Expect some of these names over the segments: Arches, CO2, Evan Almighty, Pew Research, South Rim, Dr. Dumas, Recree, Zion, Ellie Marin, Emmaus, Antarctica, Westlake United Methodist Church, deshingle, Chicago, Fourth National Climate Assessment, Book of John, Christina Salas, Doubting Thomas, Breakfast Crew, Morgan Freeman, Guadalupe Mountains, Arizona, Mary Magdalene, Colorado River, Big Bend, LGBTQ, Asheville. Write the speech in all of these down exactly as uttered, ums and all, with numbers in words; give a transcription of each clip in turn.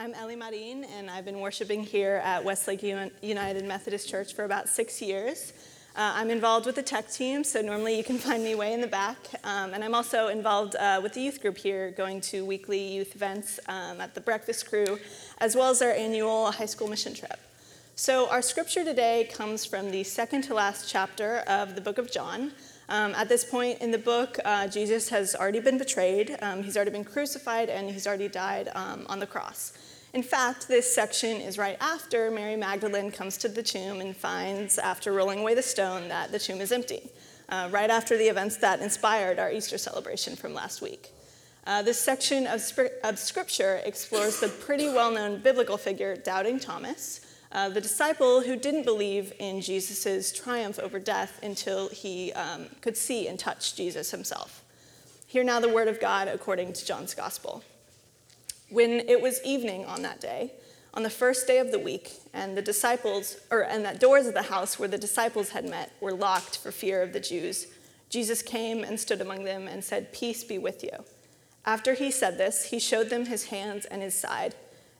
I'm Ellie Marin, and I've been worshiping here at Westlake United Methodist Church for about six years. Uh, I'm involved with the tech team, so normally you can find me way in the back. Um, and I'm also involved uh, with the youth group here, going to weekly youth events um, at the Breakfast Crew, as well as our annual high school mission trip. So our scripture today comes from the second to last chapter of the Book of John. Um, at this point in the book, uh, Jesus has already been betrayed, um, he's already been crucified, and he's already died um, on the cross. In fact, this section is right after Mary Magdalene comes to the tomb and finds, after rolling away the stone, that the tomb is empty, uh, right after the events that inspired our Easter celebration from last week. Uh, this section of, of scripture explores the pretty well-known biblical figure, Doubting Thomas, Uh, the disciple who didn't believe in Jesus' triumph over death until he um, could see and touch Jesus himself. Hear now the word of God according to John's Gospel. When it was evening on that day, on the first day of the week, and the disciples, or and the doors of the house where the disciples had met were locked for fear of the Jews, Jesus came and stood among them and said, "Peace be with you." After he said this, he showed them his hands and his side.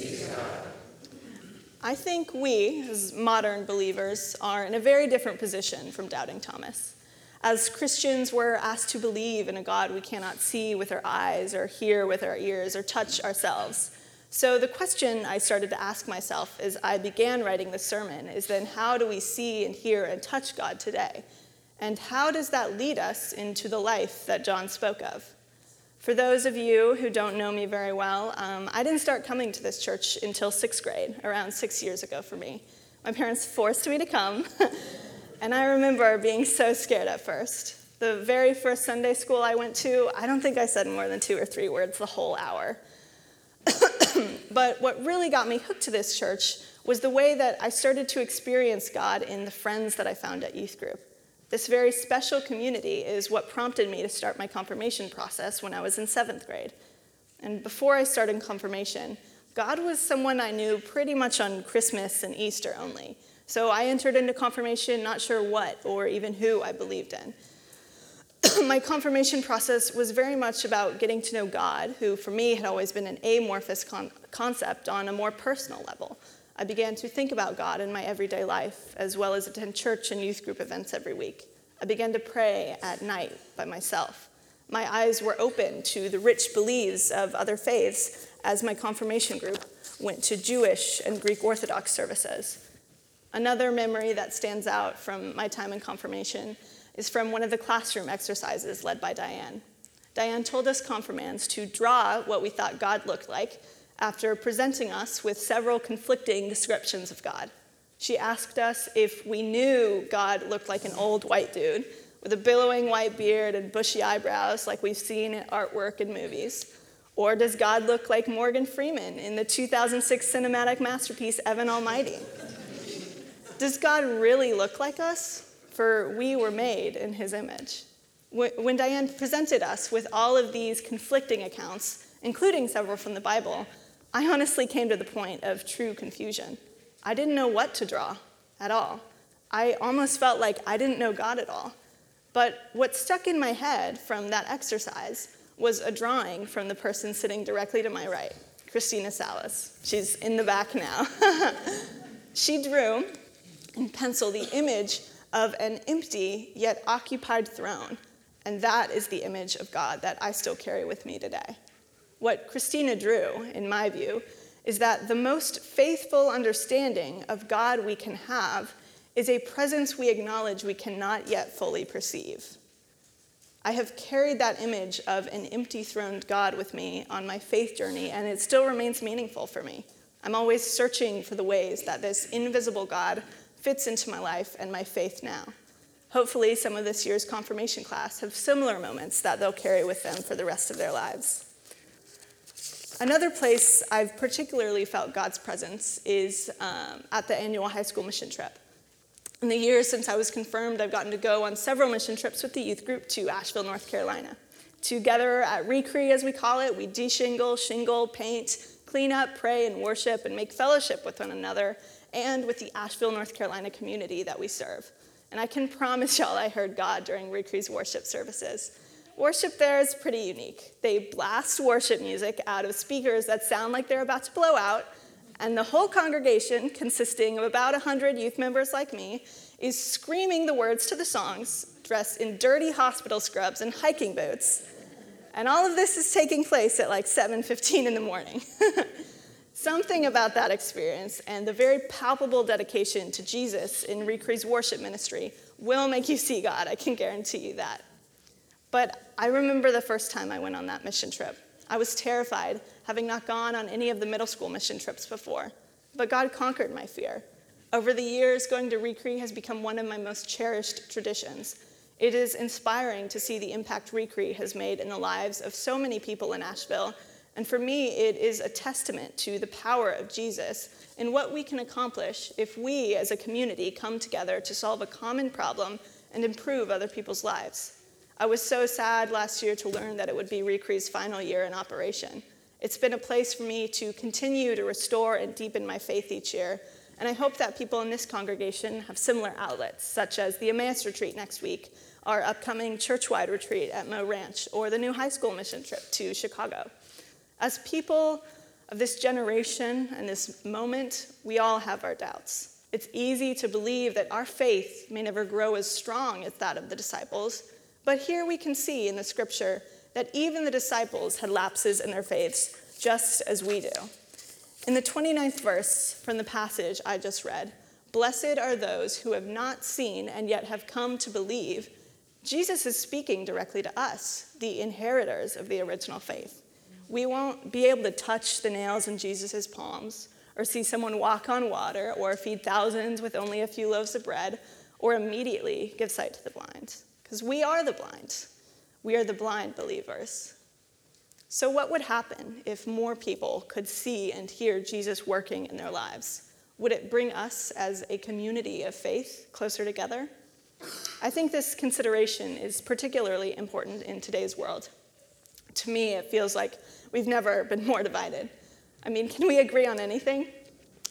be to God. I think we, as modern believers, are in a very different position from Doubting Thomas. As Christians, we're asked to believe in a God we cannot see with our eyes, or hear with our ears, or touch ourselves. So the question I started to ask myself as I began writing this sermon is then, how do we see and hear and touch God today? And how does that lead us into the life that John spoke of? For those of you who don't know me very well, um, I didn't start coming to this church until sixth grade, around six years ago for me. My parents forced me to come, and I remember being so scared at first. The very first Sunday school I went to, I don't think I said more than two or three words the whole hour. But what really got me hooked to this church was the way that I started to experience God in the friends that I found at youth group. This very special community is what prompted me to start my confirmation process when I was in seventh grade. And before I started confirmation, God was someone I knew pretty much on Christmas and Easter only. So I entered into confirmation not sure what or even who I believed in. My confirmation process was very much about getting to know God, who for me had always been an amorphous con- concept on a more personal level. I began to think about God in my everyday life, as well as attend church and youth group events every week. I began to pray at night by myself. My eyes were open to the rich beliefs of other faiths as my confirmation group went to Jewish and Greek Orthodox services. Another memory that stands out from my time in confirmation is from one of the classroom exercises led by Diane. Diane told us confirmands to draw what we thought God looked like, after presenting us with several conflicting descriptions of God. She asked us if we knew God looked like an old white dude with a billowing white beard and bushy eyebrows like we've seen in artwork and movies. Or does God look like Morgan Freeman in the two thousand six cinematic masterpiece Evan Almighty? Does God really look like us? For we were made in his image. When Diane presented us with all of these conflicting accounts, including several from the Bible, I honestly came to the point of true confusion. I didn't know what to draw at all. I almost felt like I didn't know God at all. But what stuck in my head from that exercise was a drawing from the person sitting directly to my right, Christina Salas. She's in the back now. She drew in pencil the image of an empty yet occupied throne, and that is the image of God that I still carry with me today. What Christina drew, in my view, is that the most faithful understanding of God we can have is a presence we acknowledge we cannot yet fully perceive. I have carried that image of an empty-throned God with me on my faith journey, and it still remains meaningful for me. I'm always searching for the ways that this invisible God fits into my life and my faith now. Hopefully, some of this year's confirmation class have similar moments that they'll carry with them for the rest of their lives. Another place I've particularly felt God's presence is um, at the annual high school mission trip. In the years since I was confirmed, I've gotten to go on several mission trips with the youth group to Asheville, North Carolina. Together at Recree, as we call it, we deshingle, shingle, paint, clean up, pray, and worship, and make fellowship with one another and with the Asheville, North Carolina community that we serve. And I can promise y'all I heard God during Recree's worship services. Worship there is pretty unique. They blast worship music out of speakers that sound like they're about to blow out, and the whole congregation, consisting of about one hundred youth members like me, is screaming the words to the songs, dressed in dirty hospital scrubs and hiking boots. And all of this is taking place at like seven fifteen in the morning. Something about that experience and the very palpable dedication to Jesus in Recree's worship ministry will make you see God, I can guarantee you that. But I remember the first time I went on that mission trip. I was terrified, having not gone on any of the middle school mission trips before. But God conquered my fear. Over the years, going to Recree has become one of my most cherished traditions. It is inspiring to see the impact Recree has made in the lives of so many people in Asheville. And for me, it is a testament to the power of Jesus and what we can accomplish if we, as a community, come together to solve a common problem and improve other people's lives. I was so sad last year to learn that it would be Recree's final year in operation. It's been a place for me to continue to restore and deepen my faith each year, and I hope that people in this congregation have similar outlets, such as the Emmaus retreat next week, our upcoming church-wide retreat at Mo Ranch, or the new high school mission trip to Chicago. As people of this generation and this moment, we all have our doubts. It's easy to believe that our faith may never grow as strong as that of the disciples, but here we can see in the scripture that even the disciples had lapses in their faiths, just as we do. In the twenty-ninth verse from the passage I just read, "Blessed are those who have not seen and yet have come to believe," Jesus is speaking directly to us, the inheritors of the original faith. We won't be able to touch the nails in Jesus' palms, or see someone walk on water, or feed thousands with only a few loaves of bread, or immediately give sight to the blind. Because we are the blind. We are the blind believers. So what would happen if more people could see and hear Jesus working in their lives? Would it bring us as a community of faith closer together? I think this consideration is particularly important in today's world. To me, it feels like we've never been more divided. I mean, can we agree on anything?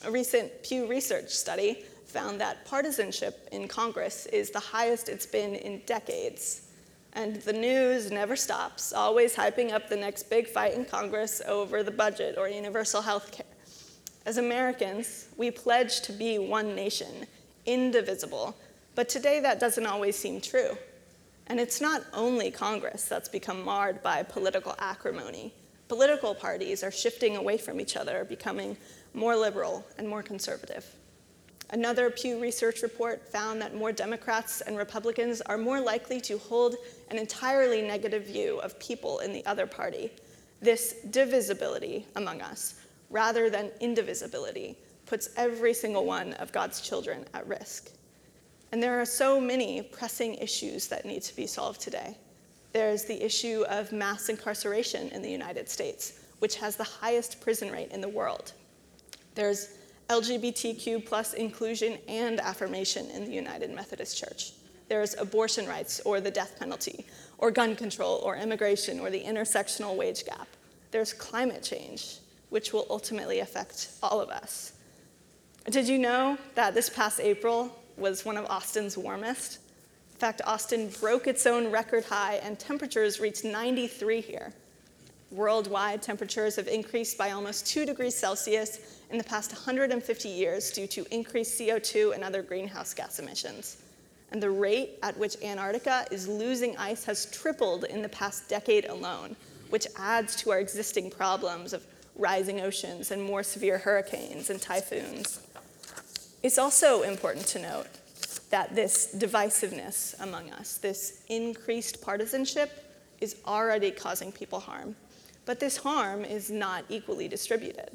A recent Pew Research study found that partisanship in Congress is the highest it's been in decades. And the news never stops, always hyping up the next big fight in Congress over the budget or universal health care. As Americans, we pledge to be one nation, indivisible, but today that doesn't always seem true. And it's not only Congress that's become marred by political acrimony. Political parties are shifting away from each other, becoming more liberal and more conservative. Another Pew Research report found that more Democrats and Republicans are more likely to hold an entirely negative view of people in the other party. This divisibility among us, rather than indivisibility, puts every single one of God's children at risk. And there are so many pressing issues that need to be solved today. There's the issue of mass incarceration in the United States, which has the highest prison rate in the world. There's L G B T Q plus inclusion and affirmation in the United Methodist Church. There's abortion rights or the death penalty, or gun control or immigration or the intersectional wage gap. There's climate change, which will ultimately affect all of us. Did you know that this past April, was one of Austin's warmest. In fact, Austin broke its own record high, and temperatures reached ninety-three here. Worldwide, temperatures have increased by almost two degrees Celsius in the past one hundred fifty years due to increased C O two and other greenhouse gas emissions. And the rate at which Antarctica is losing ice has tripled in the past decade alone, which adds to our existing problems of rising oceans and more severe hurricanes and typhoons. It's also important to note that this divisiveness among us, this increased partisanship, is already causing people harm. But this harm is not equally distributed.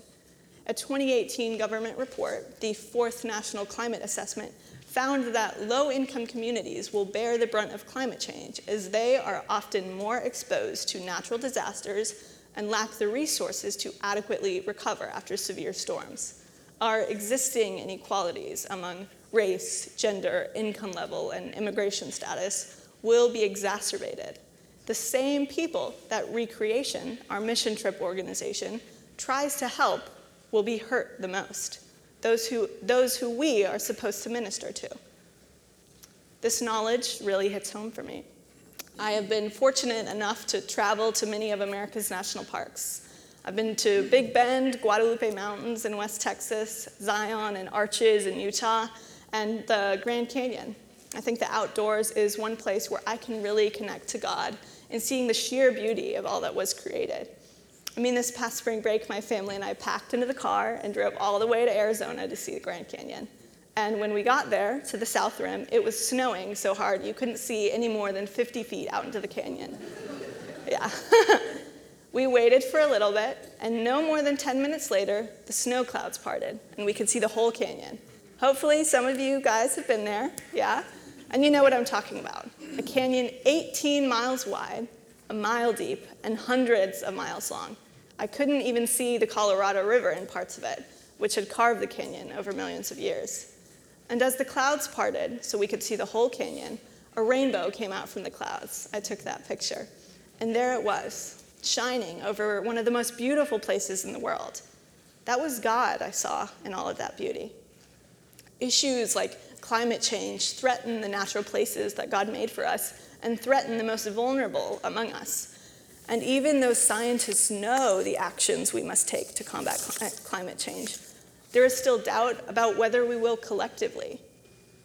A twenty eighteen government report, the Fourth National Climate Assessment, found that low-income communities will bear the brunt of climate change, as they are often more exposed to natural disasters and lack the resources to adequately recover after severe storms. Our existing inequalities among race, gender, income level, and immigration status will be exacerbated. The same people that Recreation, our mission trip organization, tries to help will be hurt the most. Those who, those who we are supposed to minister to. This knowledge really hits home for me. I have been fortunate enough to travel to many of America's national parks. I've been to Big Bend, Guadalupe Mountains in West Texas, Zion and Arches in Utah, and the Grand Canyon. I think the outdoors is one place where I can really connect to God and seeing the sheer beauty of all that was created. I mean, this past spring break, my family and I packed into the car and drove all the way to Arizona to see the Grand Canyon. And when we got there, to the South Rim, it was snowing so hard you couldn't see any more than fifty feet out into the canyon. Yeah. We waited for a little bit, and no more than ten minutes later, the snow clouds parted, and we could see the whole canyon. Hopefully, some of you guys have been there, yeah? And you know what I'm talking about. A canyon eighteen miles wide, a mile deep, and hundreds of miles long. I couldn't even see the Colorado River in parts of it, which had carved the canyon over millions of years. And as the clouds parted, so we could see the whole canyon, a rainbow came out from the clouds. I took that picture. And there it was, shining over one of the most beautiful places in the world. That was God I saw in all of that beauty. Issues like climate change threaten the natural places that God made for us and threaten the most vulnerable among us. And even though scientists know the actions we must take to combat climate change, there is still doubt about whether we will collectively.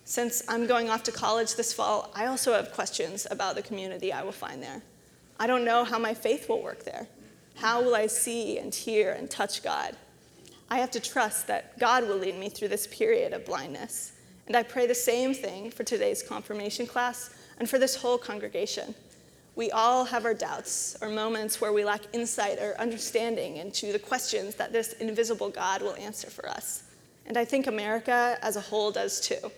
Since I'm going off to college this fall, I also have questions about the community I will find there. I don't know how my faith will work there. How will I see and hear and touch God? I have to trust that God will lead me through this period of blindness. And I pray the same thing for today's confirmation class and for this whole congregation. We all have our doubts or moments where we lack insight or understanding into the questions that this invisible God will answer for us. And I think America as a whole does too.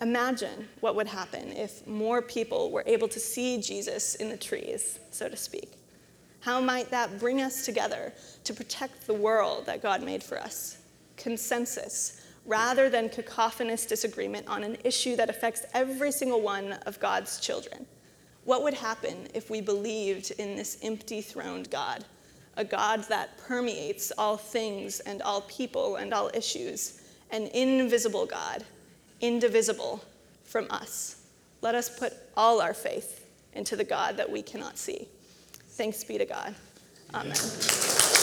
Imagine what would happen if more people were able to see Jesus in the trees, so to speak. How might that bring us together to protect the world that God made for us? Consensus, rather than cacophonous disagreement on an issue that affects every single one of God's children. What would happen if we believed in this empty-throned God, a God that permeates all things and all people and all issues, an invisible God, indivisible from us? Let us put all our faith into the God that we cannot see. Thanks be to God. Amen.